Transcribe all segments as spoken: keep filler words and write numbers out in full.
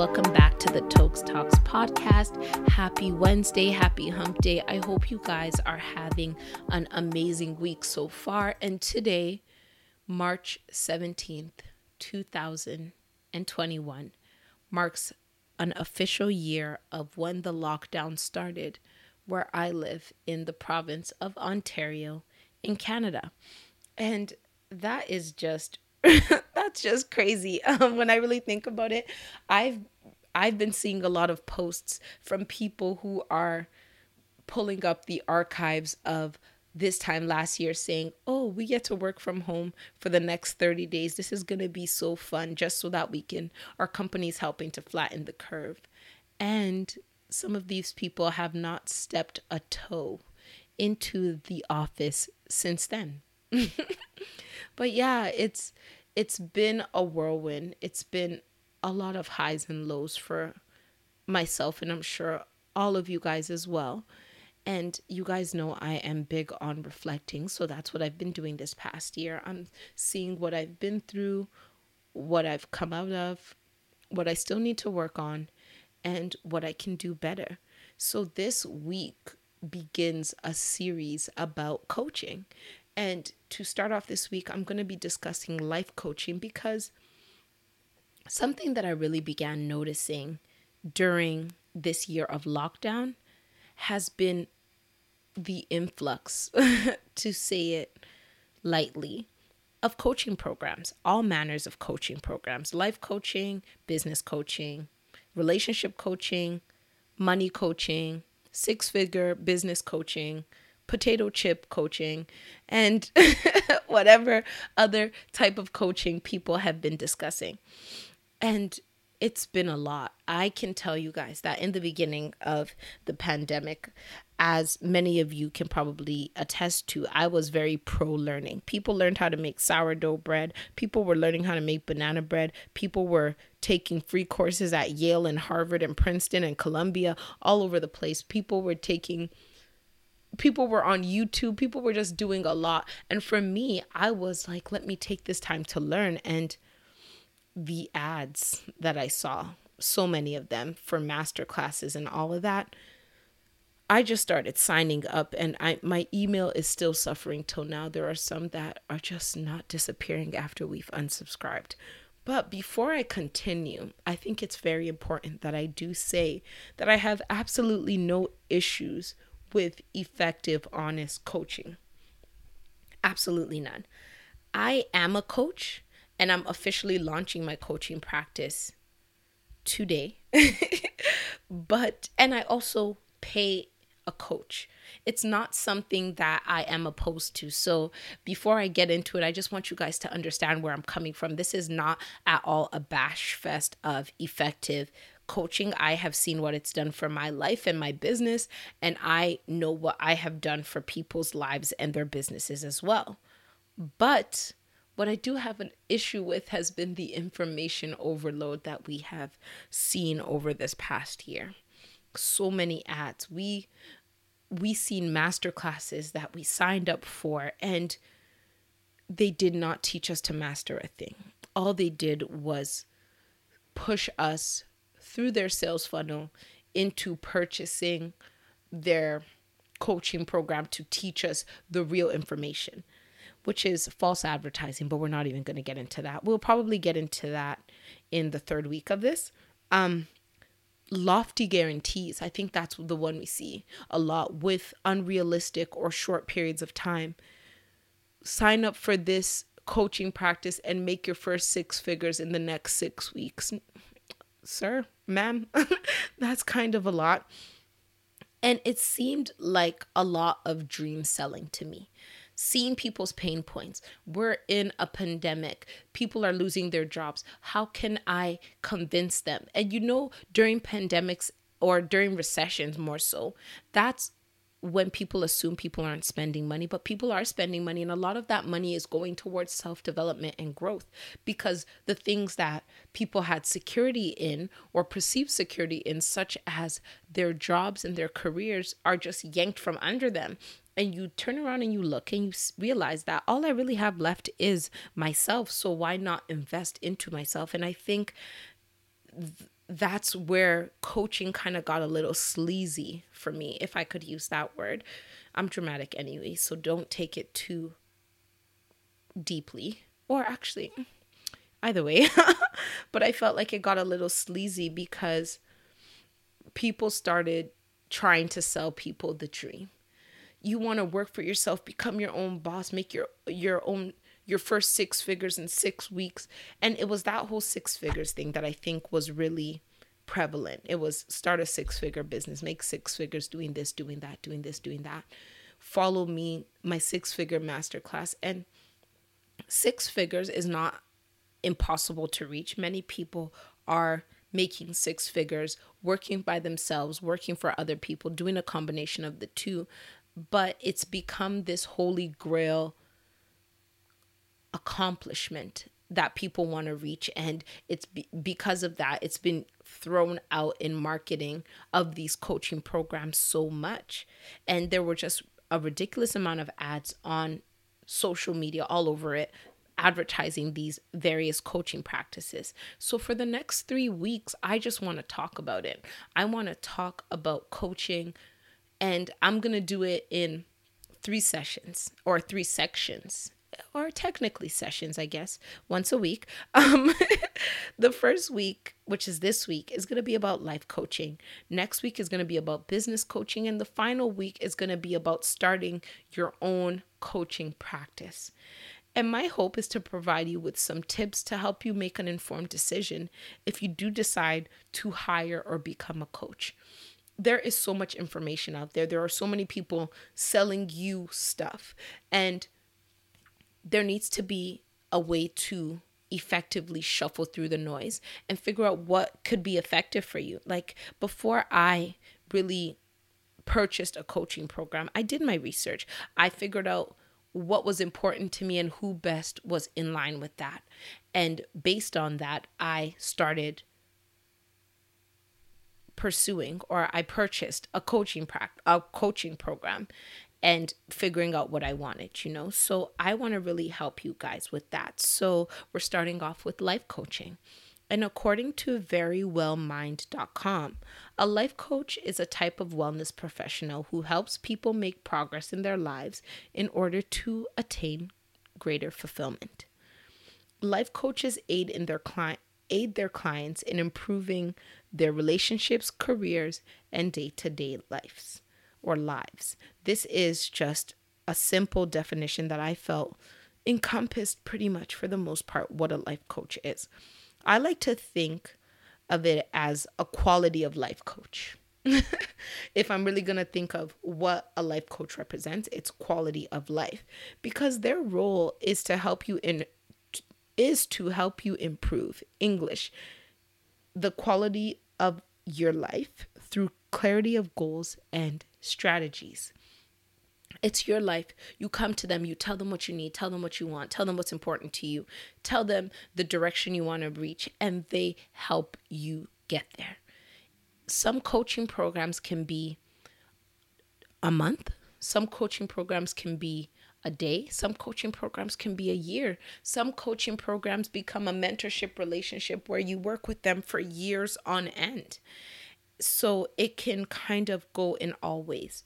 welcome back to the Tokes Talks podcast. Happy Wednesday, happy hump day. I hope you guys are having an amazing week so far. And today, March seventeenth, two thousand twenty-one, marks an official year of when the lockdown started where I live in the province of Ontario in Canada. And that is just that's just crazy. Um, when I really think about it, I've I've been seeing a lot of posts from people who are pulling up the archives of this time last year saying, oh, we get to work from home for the next thirty days. This is going to be so fun, just so that we can, our company's helping to flatten the curve. And some of these people have not stepped a toe into the office since then. But yeah, it's it's been a whirlwind. It's been a lot of highs and lows for myself, and I'm sure all of you guys as well. And you guys know I am big on reflecting, so that's what I've been doing this past year. I'm seeing what I've been through, what I've come out of, what I still need to work on, and what I can do better. So this week begins a series about coaching. And to start off this week, I'm going to be discussing life coaching, because something that I really began noticing during this year of lockdown has been the influx, to say it lightly, of coaching programs, all manners of coaching programs, life coaching, business coaching, relationship coaching, money coaching, six-figure business coaching, potato chip coaching, and whatever other type of coaching people have been discussing. And it's been a lot. I can tell you guys that in the beginning of the pandemic, as many of you can probably attest to, I was very pro-learning. People learned how to make sourdough bread. People were learning how to make banana bread. People were taking free courses at Yale and Harvard and Princeton and Columbia, all over the place. People were taking, people were on YouTube. People were just doing a lot. And for me, I was like, let me take this time to learn. And the ads that I saw, so many of them for master classes and all of that, I just started signing up, and I my email is still suffering till now. There are some that are just not disappearing after we've unsubscribed. But before I continue, I think it's very important that I do say that I have absolutely no issues with effective, honest coaching. Absolutely none. I am a coach. And I'm officially launching my coaching practice today. But, and I also pay a coach. It's not something that I am opposed to. So before I get into it, I just want you guys to understand where I'm coming from. This is not at all a bash fest of effective coaching. I have seen what it's done for my life and my business. And I know what I have done for people's lives and their businesses as well. But what I do have an issue with has been the information overload that we have seen over this past year. So many ads. We we seen masterclasses that we signed up for, and they did not teach us to master a thing. All they did was push us through their sales funnel into purchasing their coaching program to teach us the real information, which is false advertising, but we're not even going to get into that. We'll probably get into that in the third week of this. Um, lofty guarantees. I think that's the one we see a lot with unrealistic or short periods of time. Sign up for this coaching practice and make your first six figures in the next six weeks. Sir, ma'am, that's kind of a lot. And it seemed like a lot of dream selling to me. Seeing people's pain points. We're in a pandemic. People are losing their jobs. How can I convince them? And you know, during pandemics or during recessions more so, that's when people assume people aren't spending money, but people are spending money. And a lot of that money is going towards self-development and growth, because the things that people had security in or perceived security in, such as their jobs and their careers, are just yanked from under them. And you turn around and you look and you realize that all I really have left is myself. So why not invest into myself? And I think th- that's where coaching kind of got a little sleazy for me, if I could use that word. I'm dramatic anyway, so don't take it too deeply. Or actually, either way. But I felt like it got a little sleazy because people started trying to sell people the dream. You want to work for yourself, become your own boss, make your your own your first six figures in six weeks. And it was that whole six figures thing that I think was really prevalent. It was start a six figure business, make six figures doing this, doing that, doing this, doing that. Follow me, my six figure masterclass. And six figures is not impossible to reach. Many people are making six figures, working by themselves, working for other people, doing a combination of the two. But it's become this holy grail accomplishment that people want to reach. And it's be- because of that, it's been thrown out in marketing of these coaching programs so much. And there were just a ridiculous amount of ads on social media all over it, advertising these various coaching practices. So for the next three weeks, I just want to talk about it. I want to talk about coaching, and I'm going to do it in three sessions or three sections, or technically sessions, I guess, once a week. Um, the first week, which is this week, is going to be about life coaching. Next week is going to be about business coaching. And the final week is going to be about starting your own coaching practice. And my hope is to provide you with some tips to help you make an informed decision if you do decide to hire or become a coach. There is so much information out there. There are so many people selling you stuff, and there needs to be a way to effectively shuffle through the noise and figure out what could be effective for you. Like, before I really purchased a coaching program, I did my research. I figured out what was important to me and who best was in line with that. And based on that, I started pursuing, or I purchased a coaching practice, a coaching program, and figuring out what I wanted, you know? So I want to really help you guys with that. So we're starting off with life coaching. And according to very well mind dot com, a life coach is a type of wellness professional who helps people make progress in their lives in order to attain greater fulfillment. Life coaches aid in their client aid their clients in improving their relationships, careers, and day-to-day lives or lives. This is just a simple definition that I felt encompassed pretty much for the most part what a life coach is. I like to think of it as a quality of life coach. If I'm really going to think of what a life coach represents, it's quality of life, because their role is to help you in is to help you improve English, the quality of your life through clarity of goals and strategies. It's your life. You come to them, you tell them what you need, tell them what you want, tell them what's important to you, tell them the direction you want to reach, and they help you get there. Some coaching programs can be a month. Some coaching programs can be a day. Some coaching programs can be a year. Some coaching programs become a mentorship relationship where you work with them for years on end. So it can kind of go in all ways.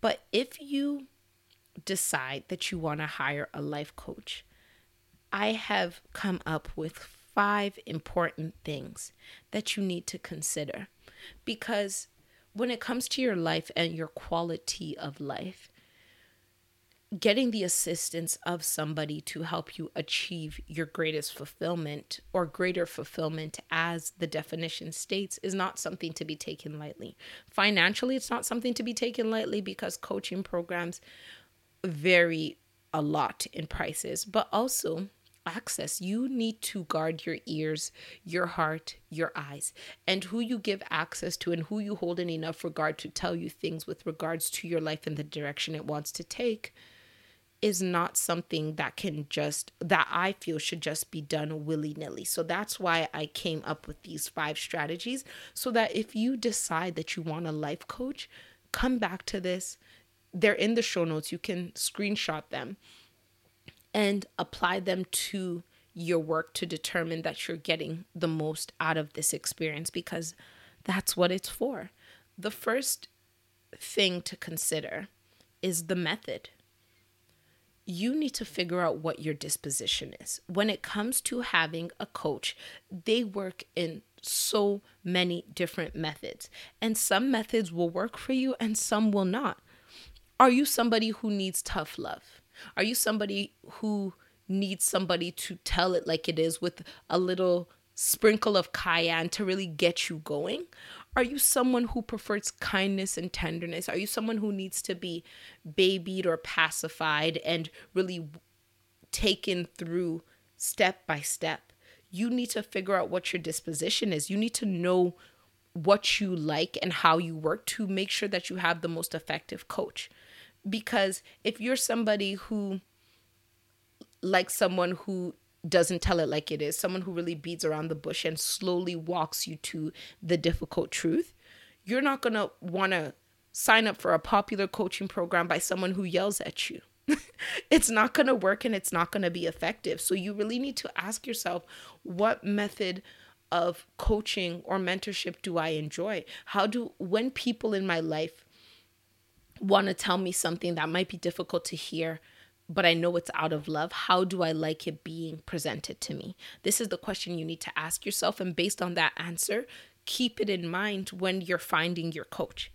But if you decide that you want to hire a life coach, I have come up with five important things that you need to consider. Because when it comes to your life and your quality of life, getting the assistance of somebody to help you achieve your greatest fulfillment or greater fulfillment, as the definition states, is not something to be taken lightly. Financially, it's not something to be taken lightly because coaching programs vary a lot in prices, but also access. You need to guard your ears, your heart, your eyes, and who you give access to and who you hold in enough regard to tell you things with regards to your life and the direction it wants to take is not something that can just, that I feel should just be done willy-nilly. So that's why I came up with these five strategies, so that if you decide that you want a life coach, come back to this. They're in the show notes. You can screenshot them and apply them to your work to determine that you're getting the most out of this experience, because that's what it's for. The first thing to consider is the method. You need to figure out what your disposition is. When it comes to having a coach, they work in so many different methods, and some methods will work for you and some will not. Are you somebody who needs tough love? Are you somebody who needs somebody to tell it like it is with a little sprinkle of cayenne to really get you going? Are you someone who prefers kindness and tenderness? Are you someone who needs to be babied or pacified and really taken through step by step? You need to figure out what your disposition is. You need to know what you like and how you work to make sure that you have the most effective coach. Because if you're somebody who likes someone who doesn't tell it like it is, someone who really beats around the bush and slowly walks you to the difficult truth, you're not going to want to sign up for a popular coaching program by someone who yells at you. It's not going to work and it's not going to be effective. So you really need to ask yourself, what method of coaching or mentorship do I enjoy? How do, when people in my life want to tell me something that might be difficult to hear, but I know it's out of love, how do I like it being presented to me? This is the question you need to ask yourself. And based on that answer, keep it in mind when you're finding your coach.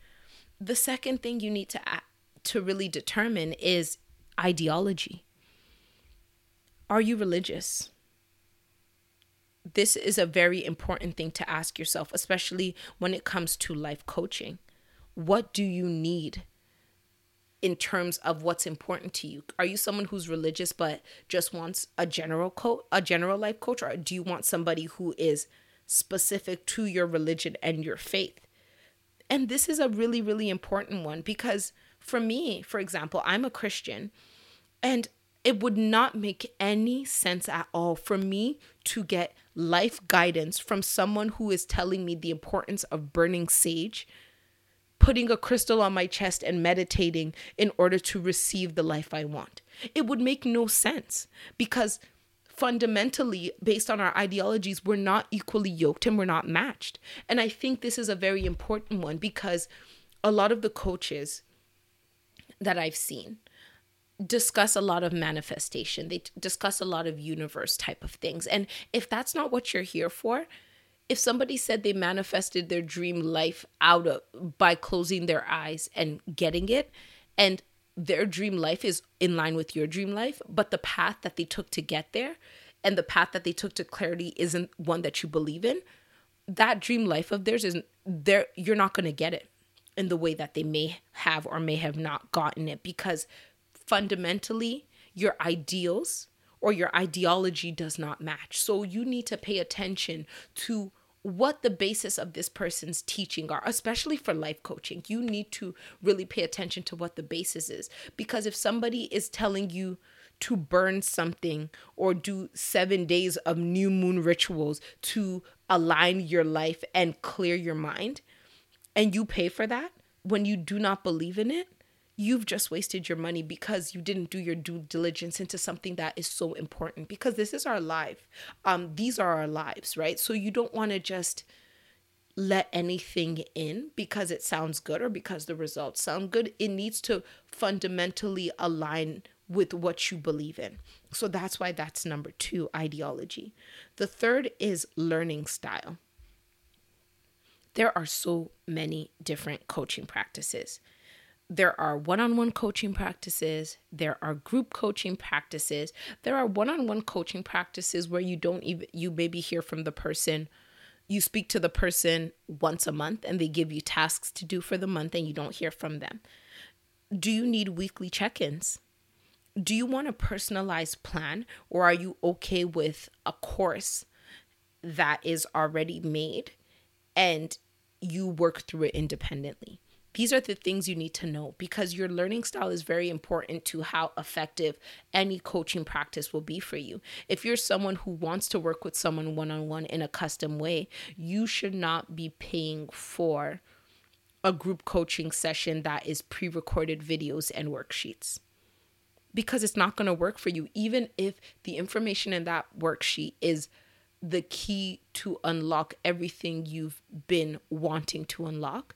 The second thing you need to to really determine is ideology. Are you religious? This is a very important thing to ask yourself, especially when it comes to life coaching. What do you need in terms of what's important to you? Are you someone who's religious but just wants a general coach, a general life coach? Or do you want somebody who is specific to your religion and your faith? And this is a really, really important one, because for me, for example, I'm a Christian, and it would not make any sense at all for me to get life guidance from someone who is telling me the importance of burning sage, putting a crystal on my chest, and meditating in order to receive the life I want. It would make no sense, because fundamentally, based on our ideologies, we're not equally yoked and we're not matched. And I think this is a very important one, because a lot of the coaches that I've seen discuss a lot of manifestation. They t- discuss a lot of universe type of things. And if that's not what you're here for, if somebody said they manifested their dream life out of by closing their eyes and getting it, and their dream life is in line with your dream life, but the path that they took to get there and the path that they took to clarity isn't one that you believe in, that dream life of theirs isn't there. You're not going to get it in the way that they may have or may have not gotten it, because fundamentally your ideals or your ideology does not match. So you need to pay attention to what the basis of this person's teaching are, especially for life coaching. You need to really pay attention to what the basis is, because if somebody is telling you to burn something or do seven days of new moon rituals to align your life and clear your mind, and you pay for that when you do not believe in it, you've just wasted your money, because you didn't do your due diligence into something that is so important, because this is our life. Um, these are our lives, right? So you don't want to just let anything in because it sounds good or because the results sound good. It needs to fundamentally align with what you believe in. So that's why that's number two, ideology. The third is learning style. There are so many different coaching practices. There are one-on-one coaching practices. There are group coaching practices. There are one-on-one coaching practices where you don't even, you maybe hear from the person, you speak to the person once a month and they give you tasks to do for the month and you don't hear from them. Do you need weekly check-ins? Do you want a personalized plan, or are you okay with a course that is already made and you work through it independently? These are the things you need to know, because your learning style is very important to how effective any coaching practice will be for you. If you're someone who wants to work with someone one-on-one in a custom way, you should not be paying for a group coaching session that is pre-recorded videos and worksheets. because it's not going to work for you, even if the information in that worksheet is the key to unlock everything you've been wanting to unlock.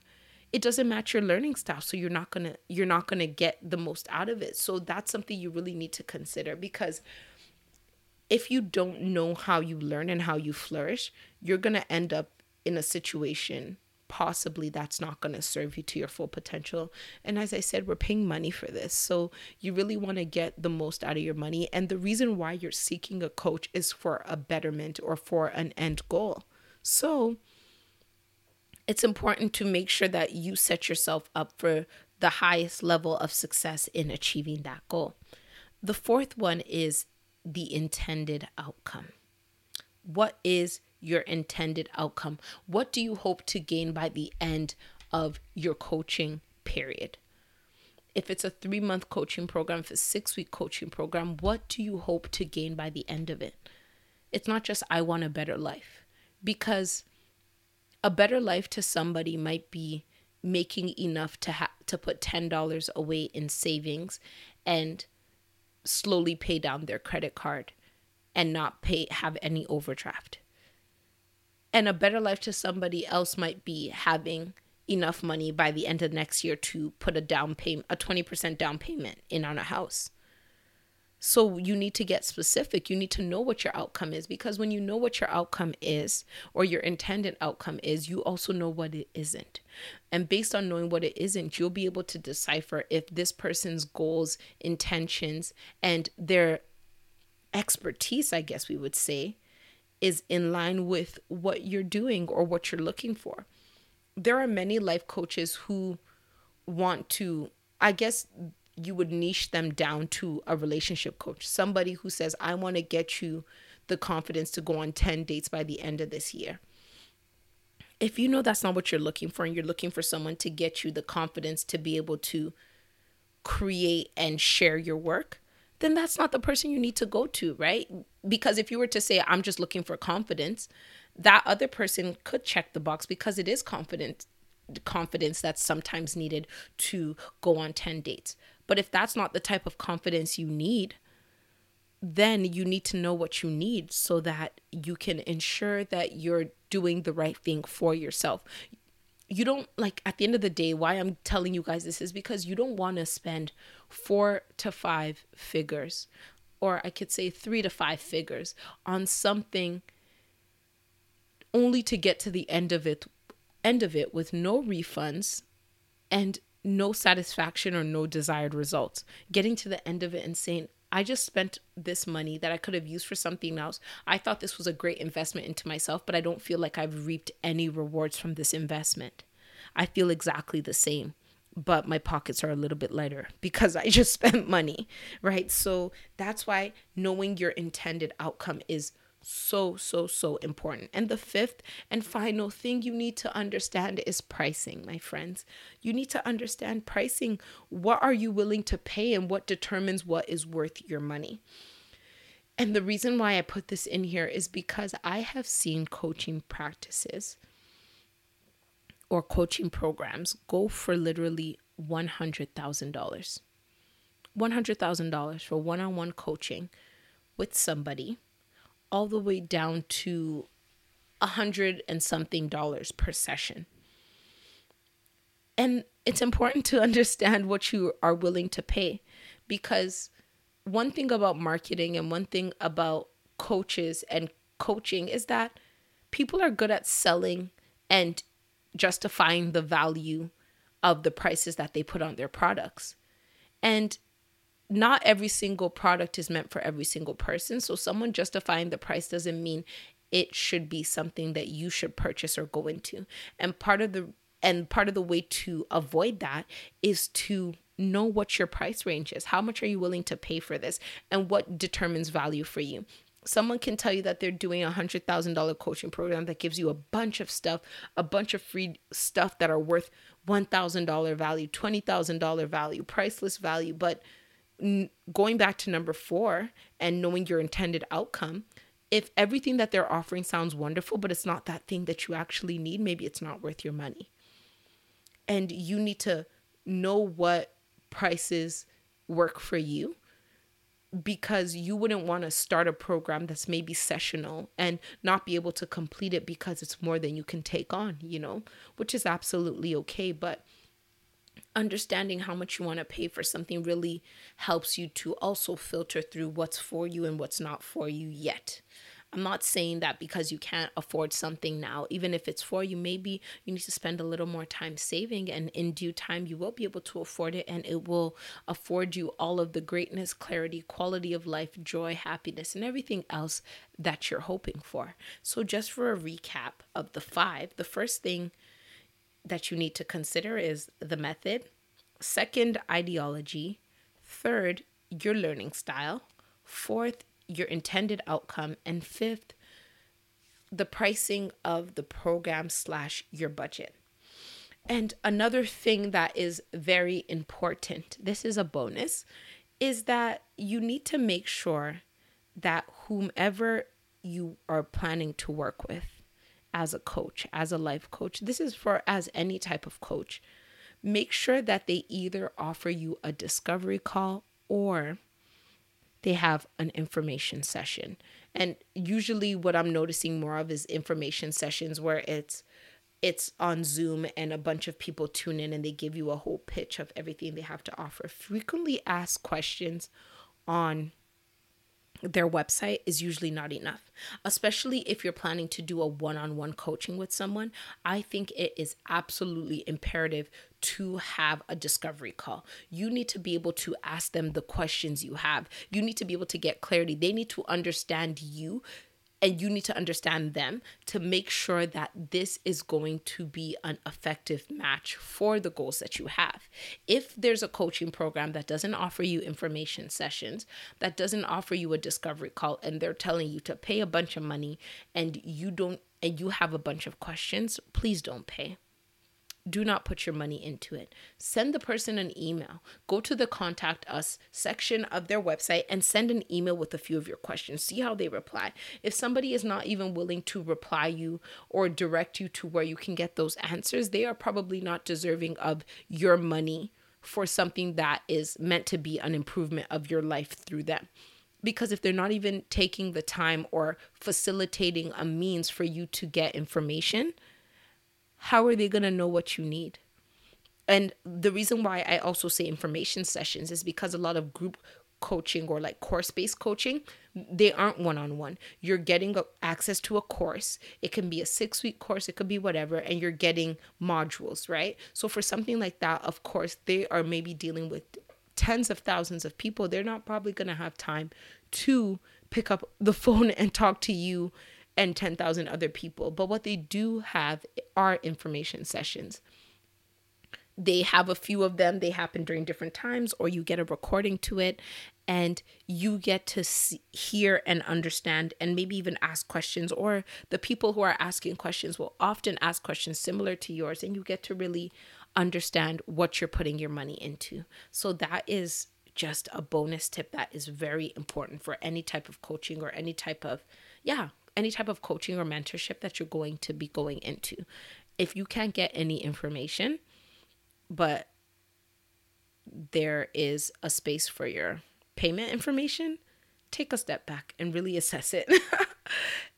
It doesn't match your learning style, so you're not going to you're not going to get the most out of it. So that's something you really need to consider, because if you don't know how you learn and how you flourish, you're going to end up in a situation possibly that's not going to serve you to your full potential. And as I said, we're paying money for this. So you really want to get the most out of your money. And the reason why you're seeking a coach is for a betterment or for an end goal. So it's important to make sure that you set yourself up for the highest level of success in achieving that goal. The fourth one is the intended outcome. What is your intended outcome? What do you hope to gain by the end of your coaching period? If it's a three-month coaching program, if it's a six-week coaching program, what do you hope to gain by the end of it? It's not just, I want a better life, because a better life to somebody might be making enough to ha- to put ten dollars away in savings and slowly pay down their credit card and not pay have any overdraft. And a better life to somebody else might be having enough money by the end of next year to put a down payment, a twenty percent down payment in on a house. So you need to get specific. You need to know what your outcome is, because when you know what your outcome is or your intended outcome is, you also know what it isn't. And based on knowing what it isn't, you'll be able to decipher if this person's goals, intentions, and their expertise, I guess we would say, is in line with what you're doing or what you're looking for. There are many life coaches who want to, I guess, you would niche them down to a relationship coach, somebody who says, I want to get you the confidence to go on ten dates by the end of this year. If you know that's not what you're looking for, and you're looking for someone to get you the confidence to be able to create and share your work, then that's not the person you need to go to, right? Because if you were to say, I'm just looking for confidence, that other person could check the box, because it is confident, confidence that's sometimes needed to go on ten dates. But if that's not the type of confidence you need, then you need to know what you need so that you can ensure that you're doing the right thing for yourself. You don't, like, at the end of the day, why I'm telling you guys this is because you don't want to spend four to five figures, or I could say three to five figures, on something only to get to the end of it, end of it with no refunds and no satisfaction or no desired results. Getting to the end of it and saying, I just spent this money that I could have used for something else. I thought this was a great investment into myself, but I don't feel like I've reaped any rewards from this investment. I feel exactly the same, but my pockets are a little bit lighter because I just spent money, right? So that's why knowing your intended outcome is so, so, so important. And the fifth and final thing you need to understand is pricing, my friends. You need to understand pricing. What are you willing to pay, and what determines what is worth your money? And the reason why I put this in here is because I have seen coaching practices or coaching programs go for literally one hundred thousand dollars. one hundred thousand dollars for one-on-one coaching with somebody, all the way down to a hundred and something dollars per session. And it's important to understand what you are willing to pay, because one thing about marketing and one thing about coaches and coaching is that people are good at selling and justifying the value of the prices that they put on their products. And not every single product is meant for every single person. So someone justifying the price doesn't mean it should be something that you should purchase or go into. And part of the and part of the way to avoid that is to know what your price range is. How much are you willing to pay for this, and what determines value for you? Someone can tell you that they're doing a one hundred thousand dollars coaching program that gives you a bunch of stuff, a bunch of free stuff that are worth one thousand dollars value, twenty thousand dollars value, priceless value, but going back to number four and knowing your intended outcome, if everything that they're offering sounds wonderful, but it's not that thing that you actually need, maybe it's not worth your money. And you need to know what prices work for you because you wouldn't want to start a program that's maybe sessional and not be able to complete it because it's more than you can take on, you know, which is absolutely okay. But understanding how much you want to pay for something really helps you to also filter through what's for you and what's not for you yet. I'm not saying that because you can't afford something now, even if it's for you, maybe you need to spend a little more time saving, and in due time, you will be able to afford it, and it will afford you all of the greatness, clarity, quality of life, joy, happiness, and everything else that you're hoping for. So just for a recap of the five, the first thing that you need to consider is the method. Second, ideology. Third, your learning style. Fourth, your intended outcome, and fifth, the pricing of the program slash your budget. And another thing that is very important, this is a bonus, is that you need to make sure that whomever you are planning to work with as a coach, as a life coach, this is for as any type of coach, make sure that they either offer you a discovery call or they have an information session. And usually what I'm noticing more of is information sessions where it's it's on Zoom and a bunch of people tune in and they give you a whole pitch of everything they have to offer. Frequently asked questions on their website is usually not enough, especially if you're planning to do a one-on-one coaching with someone. I think it is absolutely imperative to have a discovery call. You need to be able to ask them the questions you have. You need to be able to get clarity. They need to understand you, and you need to understand them to make sure that this is going to be an effective match for the goals that you have. If there's a coaching program that doesn't offer you information sessions, that doesn't offer you a discovery call, and they're telling you to pay a bunch of money and you don't, and you have a bunch of questions, please don't pay. Do not put your money into it. Send the person an email. Go to the contact us section of their website and send an email with a few of your questions. See how they reply. If somebody is not even willing to reply you or direct you to where you can get those answers, they are probably not deserving of your money for something that is meant to be an improvement of your life through them. Because if they're not even taking the time or facilitating a means for you to get information, how are they going to know what you need? And the reason why I also say information sessions is because a lot of group coaching or like course-based coaching, they aren't one-on-one. You're getting access to a course. It can be a six-week course. It could be whatever. And you're getting modules, right? So for something like that, of course, they are maybe dealing with tens of thousands of people. They're not probably going to have time to pick up the phone and talk to you and ten thousand other people. But what they do have are information sessions. They have a few of them. They happen during different times, or you get a recording to it, and you get to see, hear and understand, and maybe even ask questions, or the people who are asking questions will often ask questions similar to yours, and you get to really understand what you're putting your money into. So that is just a bonus tip that is very important for any type of coaching or any type of, yeah, any type of coaching or mentorship that you're going to be going into. If you can't get any information, but there is a space for your payment information, take a step back and really assess it.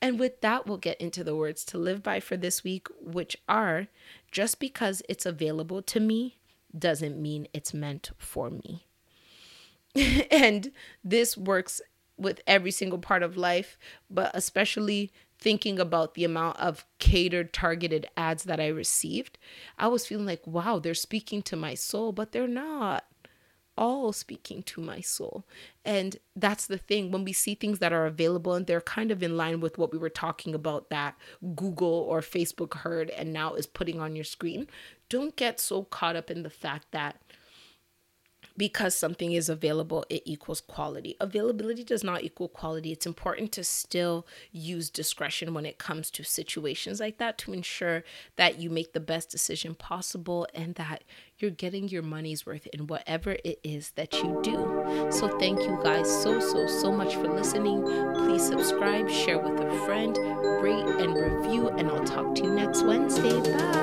And with that, we'll get into the words to live by for this week, which are: just because it's available to me doesn't mean it's meant for me. And this works with every single part of life, but especially thinking about the amount of catered, targeted ads that I received, I was feeling like, wow, they're speaking to my soul, but they're not all speaking to my soul. And that's the thing, when we see things that are available and they're kind of in line with what we were talking about that Google or Facebook heard and now is putting on your screen, don't get so caught up in the fact that because something is available, it equals quality. Availability does not equal quality. It's important to still use discretion when it comes to situations like that to ensure that you make the best decision possible and that you're getting your money's worth in whatever it is that you do. So thank you guys so, so, so much for listening. Please subscribe, share with a friend, rate and review, and I'll talk to you next Wednesday. Bye.